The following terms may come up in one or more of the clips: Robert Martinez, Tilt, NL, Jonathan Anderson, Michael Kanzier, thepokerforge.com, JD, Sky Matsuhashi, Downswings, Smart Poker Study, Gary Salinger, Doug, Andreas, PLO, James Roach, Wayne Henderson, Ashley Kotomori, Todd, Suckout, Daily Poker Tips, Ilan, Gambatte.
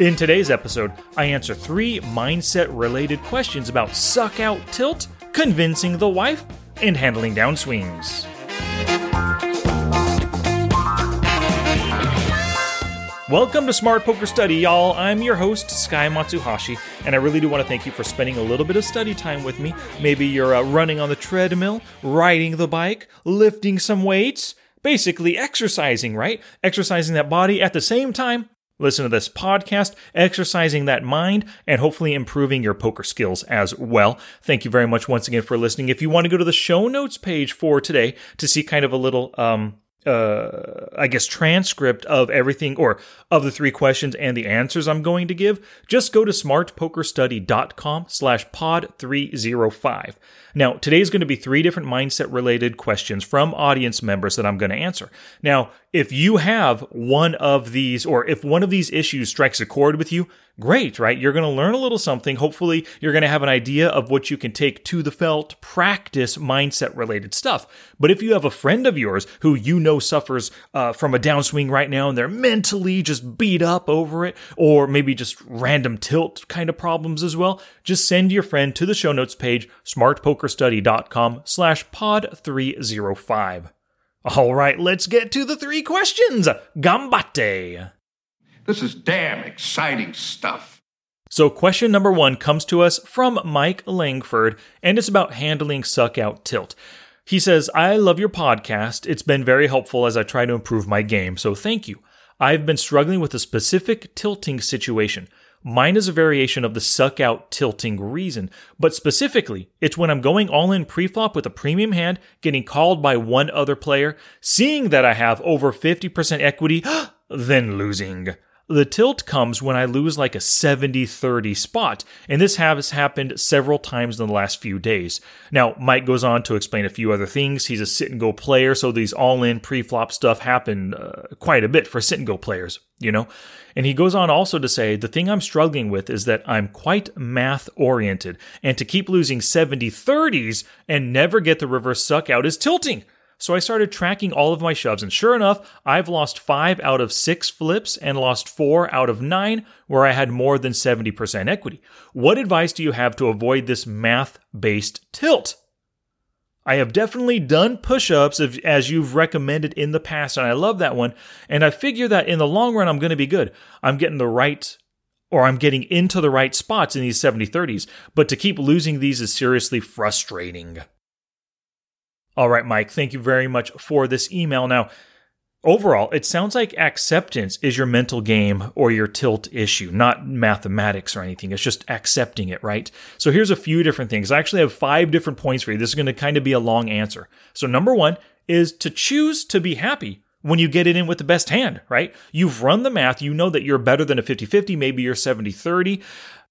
In today's episode, I answer 3 mindset-related questions about suck-out tilt, convincing the wife, and handling downswings. Welcome to Smart Poker Study, y'all. I'm your host, Sky Matsuhashi, and I really do want to thank you for spending a little bit of study time with me. Maybe you're running on the treadmill, riding the bike, lifting some weights, basically exercising, right? Exercising that body at the same time. Listen to this podcast, exercising that mind, and hopefully improving your poker skills as well. Thank you very much once again for listening. If you want to go to the show notes page for today to see kind of a little, transcript of everything or of the 3 questions and the answers I'm going to give, just go to smartpokerstudy.com/pod305. Now, today's going to be 3 different mindset-related questions from audience members that I'm going to answer. Now, if you have one of these, or if one of these issues strikes a chord with you, great, right? You're going to learn a little something. Hopefully, you're going to have an idea of what you can take to the felt, practice mindset-related stuff. But if you have a friend of yours who you know suffers from a downswing right now and they're mentally just beat up over it, or maybe just random tilt kind of problems as well, just send your friend to the show notes page, smartpokerstudy.com/pod305. All right, let's get to the 3 questions. Gambatte. This is damn exciting stuff. So question number 1 comes to us from Mike Langford, and it's about handling suck-out tilt. He says, I love your podcast. It's been very helpful as I try to improve my game, so thank you. I've been struggling with a specific tilting situation. Mine is a variation of the suck-out tilting reason, but specifically, it's when I'm going all-in pre-flop with a premium hand, getting called by one other player, seeing that I have over 50% equity, then losing. The tilt comes when I lose like a 70-30 spot, and this has happened several times in the last few days. Now, Mike goes on to explain a few other things. He's a sit-and-go player, so these all-in pre-flop stuff happen quite a bit for sit-and-go players, you know? And he goes on also to say, the thing I'm struggling with is that I'm quite math-oriented, and to keep losing 70-30s and never get the reverse suck-out is tilting. So I started tracking all of my shoves, and sure enough, I've lost 5 out of 6 flips and lost 4 out of 9 where I had more than 70% equity. What advice do you have to avoid this math-based tilt? I have definitely done push-ups as you've recommended in the past, and I love that one. And I figure that in the long run, I'm going to be good. I'm getting into the right spots in these 70-30s, but to keep losing these is seriously frustrating. All right, Mike, thank you very much for this email. Now, overall, it sounds like acceptance is your mental game or your tilt issue, not mathematics or anything. It's just accepting it, right? So here's a few different things. I actually have 5 different points for you. This is going to kind of be a long answer. So number 1 is to choose to be happy when you get it in with the best hand, right? You've run the math. You know that you're better than a 50-50. Maybe you're 70-30.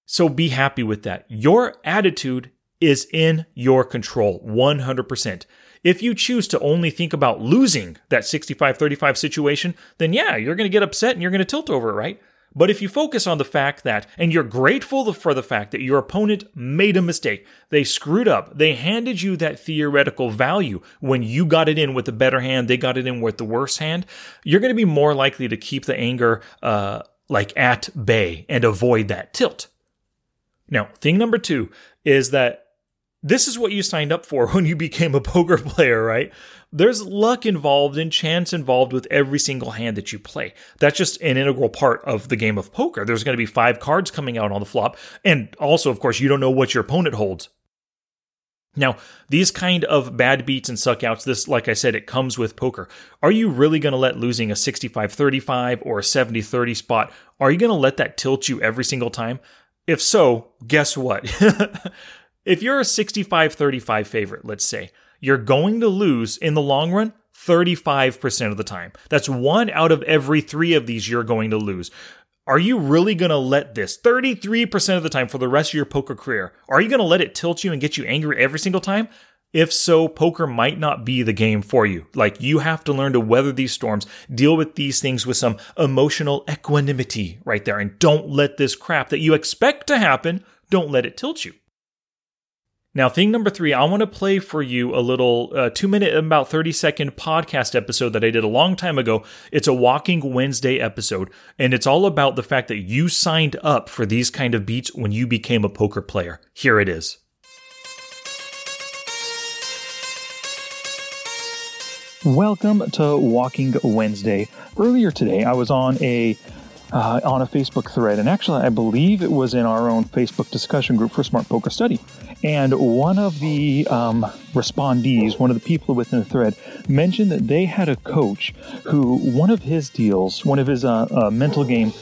So be happy with that. Your attitude is in your control, 100%. If you choose to only think about losing that 65-35 situation, then yeah, you're going to get upset and you're going to tilt over it, right? But if you focus on the fact that, and you're grateful for the fact that your opponent made a mistake, they screwed up, they handed you that theoretical value when you got it in with the better hand, they got it in with the worse hand, you're going to be more likely to keep the anger at bay and avoid that tilt. Now, thing number 2 is that this is what you signed up for when you became a poker player, right? There's luck involved and chance involved with every single hand that you play. That's just an integral part of the game of poker. There's going to be 5 cards coming out on the flop. And also, of course, you don't know what your opponent holds. Now, these kind of bad beats and suckouts, this, like I said, it comes with poker. Are you really going to let losing a 65-35 or a 70-30 spot, are you going to let that tilt you every single time? If so, guess what? If you're a 65-35 favorite, let's say, you're going to lose in the long run 35% of the time. That's 1 out of every 3 of these you're going to lose. Are you really going to let this 33% of the time for the rest of your poker career? Are you going to let it tilt you and get you angry every single time? If so, poker might not be the game for you. Like, you have to learn to weather these storms, deal with these things with some emotional equanimity right there, and don't let this crap that you expect to happen, don't let it tilt you. Now, thing number three, I want to play for you a little 2-minute and about 30-second podcast episode that I did a long time ago. It's a Walking Wednesday episode, and it's all about the fact that you signed up for these kind of beats when you became a poker player. Here it is. Welcome to Walking Wednesday. Earlier today, I was on a Facebook thread, and actually I believe it was in our own Facebook discussion group for Smart Poker Study. And one of the respondees, one of the people within the thread, mentioned that they had a coach who, one of his deals, one of his mental game,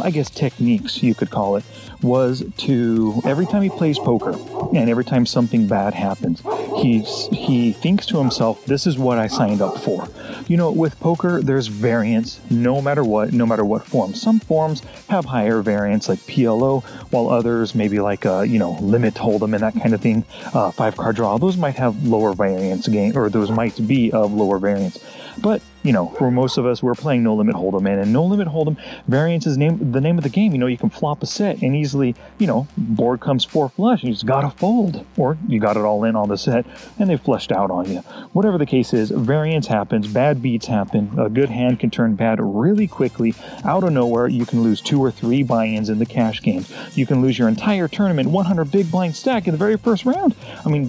I guess techniques you could call it, was to, every time he plays poker and every time something bad happens, he thinks to himself, this is what I signed up for. You know, with poker, there's variance no matter what form. Some forms have higher variance like PLO, while others maybe like, limit hold'em and that kind of thing, 5-card draw. Those might have lower variance game, or those might be of lower variance. But for most of us, we're playing No Limit Hold'em, and in No Limit Hold'em, variance is the name of the game. You can flop a set and easily, board comes four flush, and you just gotta fold, or you got it all in on the set, and they flushed out on you. Whatever the case is, variance happens, bad beats happen, a good hand can turn bad really quickly, out of nowhere, you can lose 2 or 3 buy-ins in the cash game. You can lose your entire tournament, 100 big blind stack in the very first round.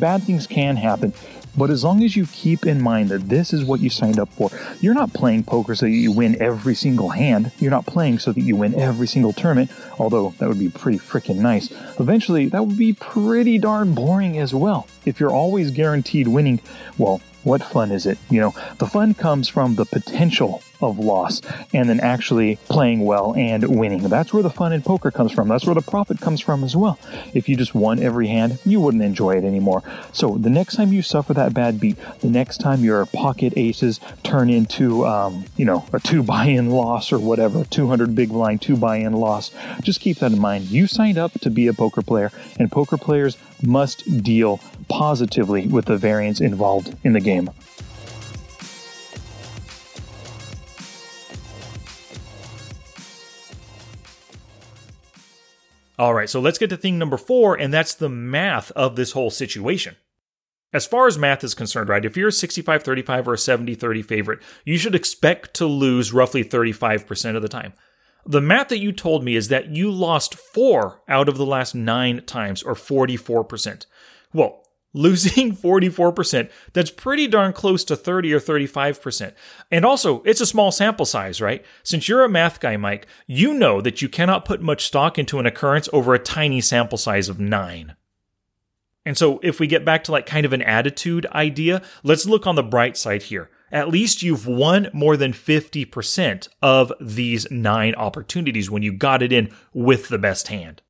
Bad things can happen. But as long as you keep in mind that this is what you signed up for, you're not playing poker so that you win every single hand. You're not playing so that you win every single tournament, although that would be pretty freaking nice. Eventually, that would be pretty darn boring as well. If you're always guaranteed winning, well, what fun is it? The fun comes from the potential of loss and then actually playing well and winning. That's where the fun in poker comes from. That's where the profit comes from as well. If you just won every hand, you wouldn't enjoy it anymore. So the next time you suffer that bad beat, the next time your pocket aces turn into, a 2 buy-in loss or whatever, 200 big blind, 2 buy-in loss, just keep that in mind. You signed up to be a poker player, and poker players must deal positively with the variance involved in the game. All right, so let's get to thing number 4, and that's the math of this whole situation. As far as math is concerned, right, if you're a 65-35 or a 70-30 favorite, you should expect to lose roughly 35% of the time. The math that you told me is that you lost 4 out of the last 9 times, or 44%. Well, losing 44%, that's pretty darn close to 30 or 35%. And also, it's a small sample size, right? Since you're a math guy, Mike, you know that you cannot put much stock into an occurrence over a tiny sample size of 9. And so if we get back to like kind of an attitude idea, let's look on the bright side here. At least you've won more than 50% of these 9 opportunities when you got it in with the best hand.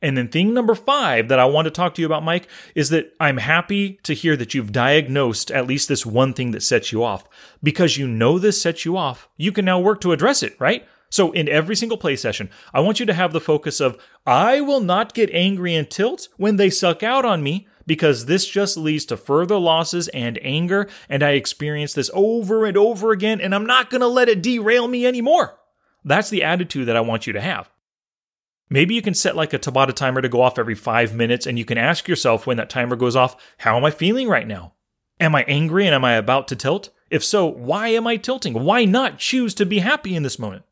And then thing number 5 that I want to talk to you about, Mike, is that I'm happy to hear that you've diagnosed at least this one thing that sets you off. Because you know this sets you off, you can now work to address it, right? So in every single play session, I want you to have the focus of, I will not get angry and tilt when they suck out on me, because this just leads to further losses and anger, and I experience this over and over again, and I'm not going to let it derail me anymore. That's the attitude that I want you to have. Maybe you can set like a Tabata timer to go off every 5 minutes, and you can ask yourself when that timer goes off, how am I feeling right now? Am I angry and am I about to tilt? If so, why am I tilting? Why not choose to be happy in this moment?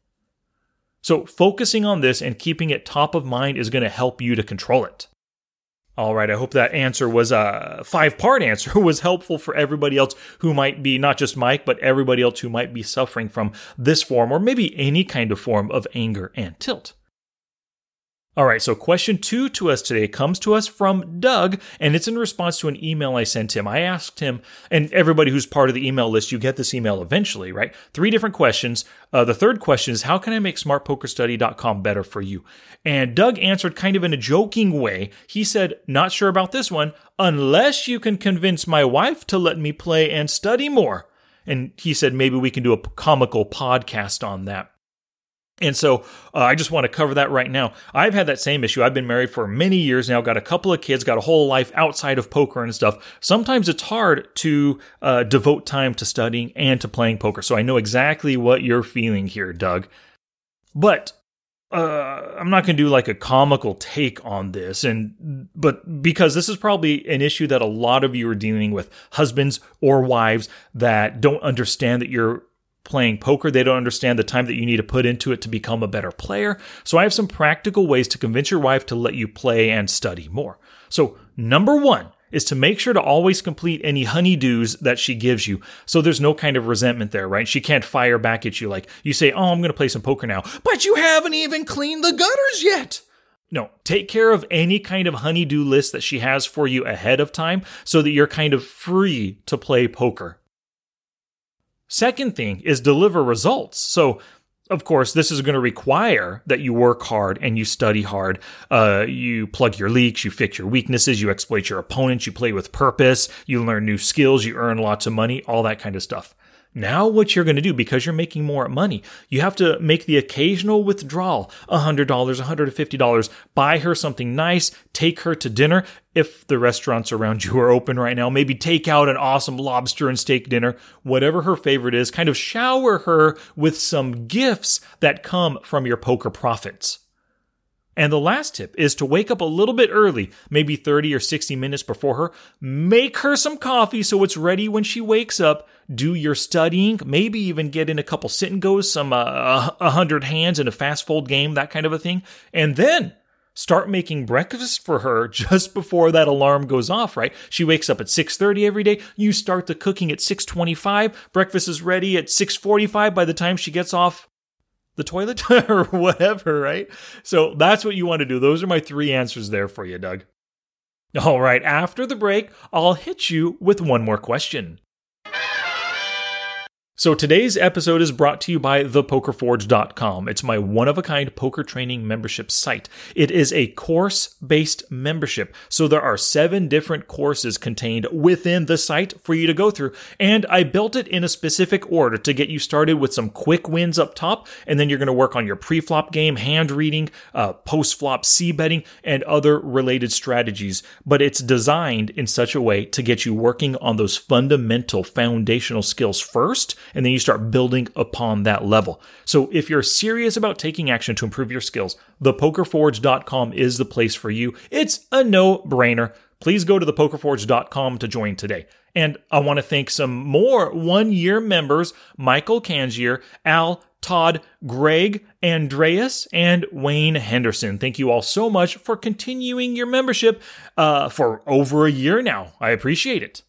So focusing on this and keeping it top of mind is going to help you to control it. All right, I hope that answer was a 5-part answer was helpful for everybody else who might be, not just Mike, but everybody else who might be suffering from this form or maybe any kind of form of anger and tilt. All right, so question 2 to us today comes to us from Doug, and it's in response to an email I sent him. I asked him, and everybody who's part of the email list, you get this email eventually, right? 3 different questions. The third question is, how can I make smartpokerstudy.com better for you? And Doug answered kind of in a joking way. He said, not sure about this one, unless you can convince my wife to let me play and study more. And he said, maybe we can do a comical podcast on that. And so I just want to cover that right now. I've had that same issue. I've been married for many years now, got a couple of kids, got a whole life outside of poker and stuff. Sometimes it's hard to devote time to studying and to playing poker. So I know exactly what you're feeling here, Doug. But I'm not going to do like a comical take on this, but because this is probably an issue that a lot of you are dealing with, husbands or wives that don't understand that you're playing poker. They don't understand the time that you need to put into it to become a better player. So I have some practical ways to convince your wife to let you play and study more. So number one is to make sure to always complete any honeydews that she gives you. So there's no kind of resentment there, right? She can't fire back at you like, you say, oh, I'm going to play some poker now, but you haven't even cleaned the gutters yet. No, take care of any kind of honeydew list that she has for you ahead of time so that you're kind of free to play poker. Second thing is deliver results. So, of course, this is going to require that you work hard and you study hard. You plug your leaks, you fix your weaknesses, you exploit your opponents, you play with purpose, you learn new skills, you earn lots of money, all that kind of stuff. Now what you're going to do, because you're making more money, you have to make the occasional withdrawal, $100, $150, buy her something nice, take her to dinner. If the restaurants around you are open right now, maybe take out an awesome lobster and steak dinner, whatever her favorite is, kind of shower her with some gifts that come from your poker profits. And the last tip is to wake up a little bit early, maybe 30 or 60 minutes before her. Make her some coffee so it's ready when she wakes up. Do your studying, maybe even get in a couple sit-and-goes, some 100 hands in a fast-fold game, that kind of a thing. And then start making breakfast for her just before that alarm goes off, right? She wakes up at 6:30 every day. You start the cooking at 6:25. Breakfast is ready at 6:45 by the time she gets off the toilet or whatever, right? So that's what you want to do. Those are my three answers there for you, Doug. All right, after the break, I'll hit you with one more question. So today's episode is brought to you by thepokerforge.com. It's my one-of-a-kind poker training membership site. It is a course-based membership, so there are 7 different courses contained within the site for you to go through, and I built it in a specific order to get you started with some quick wins up top, and then you're going to work on your pre-flop game, hand reading, post-flop c-betting, and other related strategies. But it's designed in such a way to get you working on those fundamental foundational skills first, and then you start building upon that level. So if you're serious about taking action to improve your skills, thepokerforge.com is the place for you. It's a no-brainer. Please go to thepokerforge.com to join today. And I want to thank some more one-year members, Michael Kanzier, Al, Todd, Greg, Andreas, and Wayne Henderson. Thank you all so much for continuing your membership for over a year now. I appreciate it.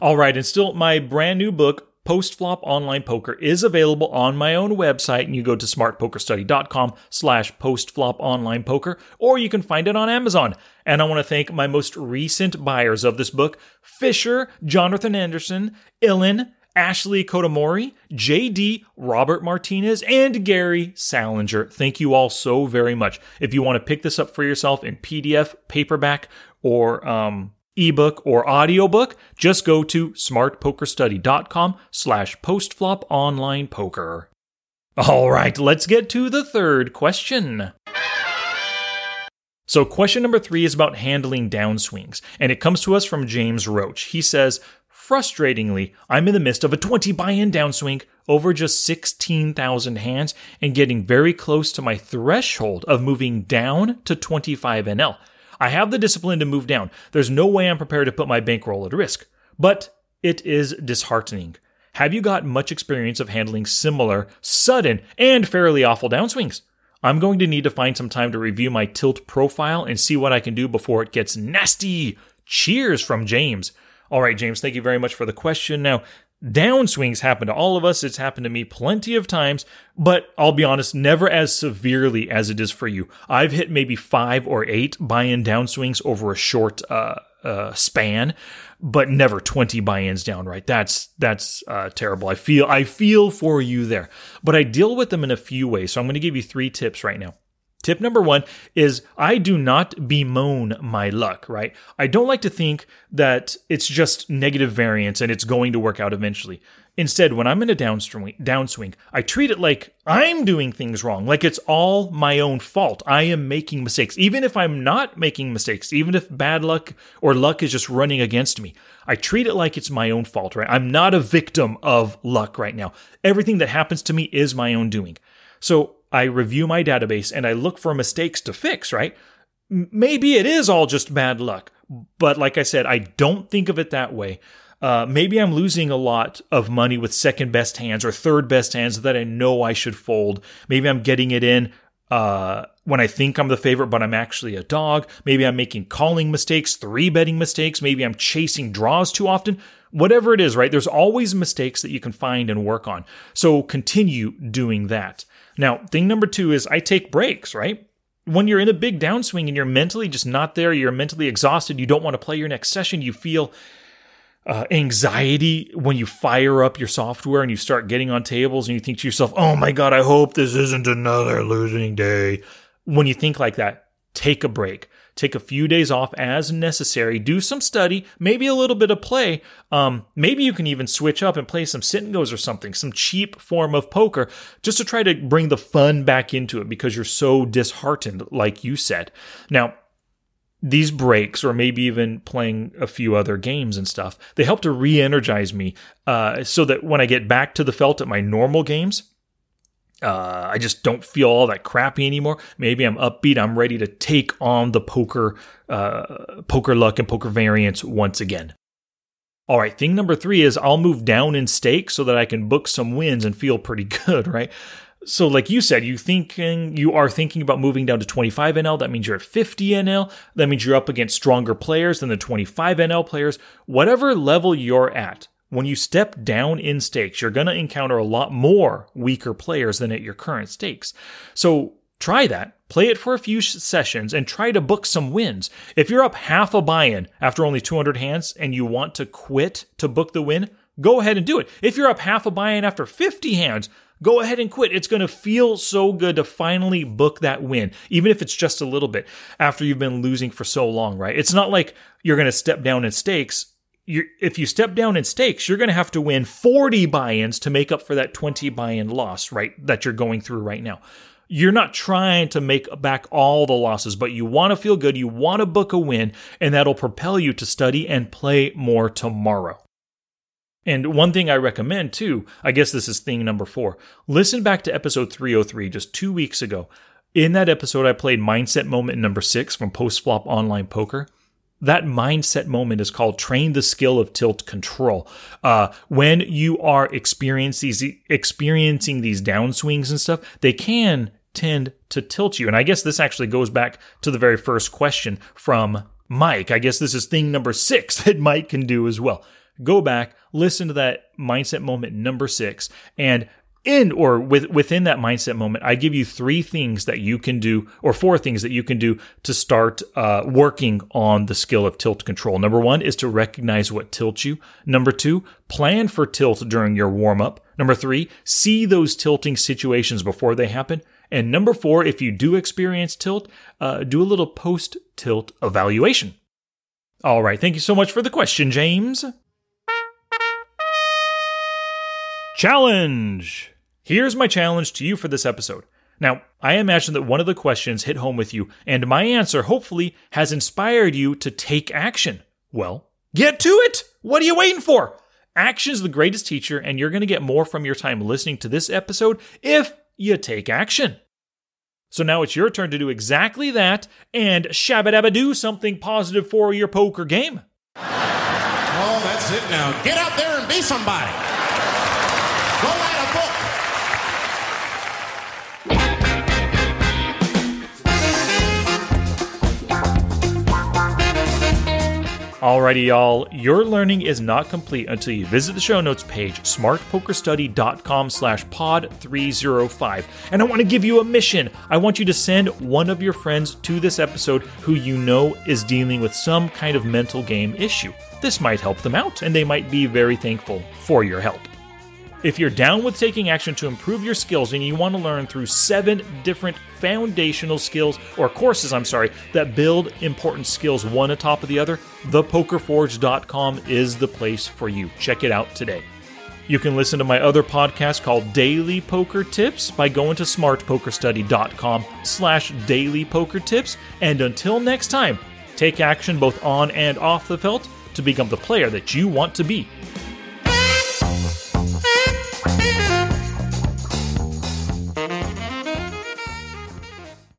All right, and still my brand new book, Post Flop Online Poker, is available on my own website, and you go to smartpokerstudy.com/postfloponlinepoker, or you can find it on Amazon. And I want to thank my most recent buyers of this book, Fisher, Jonathan Anderson, Ilan, Ashley Kotomori, JD, Robert Martinez, and Gary Salinger. Thank you all so very much. If you want to pick this up for yourself in PDF, paperback, or ebook or audiobook, just go to smartpokerstudy.com/postfloponlinepoker. All right, let's get to the third question. So question number 3 is about handling downswings, and it comes to us from James Roach. He says, frustratingly, I'm in the midst of a 20 buy-in downswing over just 16,000 hands and getting very close to my threshold of moving down to 25 NL. I have the discipline to move down. There's no way I'm prepared to put my bankroll at risk, but it is disheartening. Have you got much experience of handling similar, sudden, and fairly awful downswings? I'm going to need to find some time to review my tilt profile and see what I can do before it gets nasty. Cheers from James. All right, James, thank you very much for the question. Now, downswings happen to all of us. It's happened to me plenty of times, but I'll be honest, never as severely as it is for you. I've hit maybe 5 or 8 buy-in downswings over a short span, but never 20 buy-ins down, right? That's terrible. I feel for you there, but I deal with them in a few ways. So I'm going to give you 3 tips right now. Tip number 1 is I do not bemoan my luck, right? I don't like to think that it's just negative variance and it's going to work out eventually. Instead, when I'm in a downswing, I treat it like I'm doing things wrong, like it's all my own fault. I am making mistakes, even if I'm not making mistakes, even if bad luck or luck is just running against me. I treat it like it's my own fault, right? I'm not a victim of luck right now. Everything that happens to me is my own doing. So I review my database and I look for mistakes to fix, right? Maybe it is all just bad luck. But like I said, I don't think of it that way. Maybe I'm losing a lot of money with second best hands or third best hands that I know I should fold. Maybe I'm getting it in when I think I'm the favorite, but I'm actually a dog. Maybe I'm making calling mistakes, three betting mistakes. Maybe I'm chasing draws too often. Whatever it is, right? There's always mistakes that you can find and work on. So continue doing that. Now, thing number two is I take breaks, right? When you're in a big downswing and you're mentally just not there, you're mentally exhausted, you don't want to play your next session, you feel anxiety when you fire up your software and you start getting on tables and you think to yourself, oh my God, I hope this isn't another losing day. When you think like that, take a break. Take a few days off as necessary. Do some study, maybe a little bit of play. Maybe you can even switch up and play some sit-and-goes or something, some cheap form of poker, just to try to bring the fun back into it because you're so disheartened, like you said. Now, these breaks, or maybe even playing a few other games and stuff, they help to re-energize me so that when I get back to the felt at my normal games, I just don't feel all that crappy anymore. Maybe I'm upbeat. I'm ready to take on the poker luck and poker variance once again. All right. Thing number three is I'll move down in stakes so that I can book some wins and feel pretty good, right? So like you said, you are thinking about moving down to 25 NL. That means you're at 50 NL. That means you're up against stronger players than the 25 NL players, whatever level you're at. When you step down in stakes, you're going to encounter a lot more weaker players than at your current stakes. So try that. Play it for a few sessions and try to book some wins. If you're up half a buy-in after only 200 hands and you want to quit to book the win, go ahead and do it. If you're up half a buy-in after 50 hands, go ahead and quit. It's going to feel so good to finally book that win, even if it's just a little bit after you've been losing for so long, right? It's not like you're going to step down in stakes. If you step down in stakes, you're going to have to win 40 buy-ins to make up for that 20 buy-in loss, right, that you're going through right now. You're not trying to make back all the losses, but you want to feel good. You want to book a win, and that'll propel you to study and play more tomorrow. And one thing I recommend, too, I guess this is thing number four, listen back to episode 303 just 2 weeks ago. In that episode, I played Mindset Moment number 6 from Post Flop Online Poker. That mindset moment is called Train the Skill of Tilt Control. When you are experiencing these downswings and stuff, they can tend to tilt you. And I guess this actually goes back to the very first question from Mike. I guess this is thing number 6 that Mike can do as well. Go back, listen to that mindset moment number 6, and within that mindset moment, I give you 3 things that you can do, or 4 things that you can do to start working on the skill of tilt control. Number 1 is to recognize what tilts you. Number 2, plan for tilt during your warm-up. Number 3, see those tilting situations before they happen. And number 4, if you do experience tilt, do a little post-tilt evaluation. All right, thank you so much for the question, James. Challenge! Here's my challenge to you for this episode. Now, I imagine that one of the questions hit home with you, and my answer, hopefully, has inspired you to take action. Well, get to it! What are you waiting for? Action is the greatest teacher, and you're going to get more from your time listening to this episode if you take action. So now it's your turn to do exactly that, and shabba-dabba-do something positive for your poker game. Oh, that's it now. Get out there and be somebody. Go out of book. Alrighty, y'all. Your learning is not complete until you visit the show notes page, smartpokerstudy.com/pod305. And I want to give you a mission. I want you to send one of your friends to this episode who you know is dealing with some kind of mental game issue. This might help them out, and they might be very thankful for your help. If you're down with taking action to improve your skills and you want to learn through 7 different foundational skills or courses, that build important skills one atop of the other, thepokerforge.com is the place for you. Check it out today. You can listen to my other podcast called Daily Poker Tips by going to smartpokerstudy.com/dailypokertips. And until next time, take action both on and off the felt to become the player that you want to be.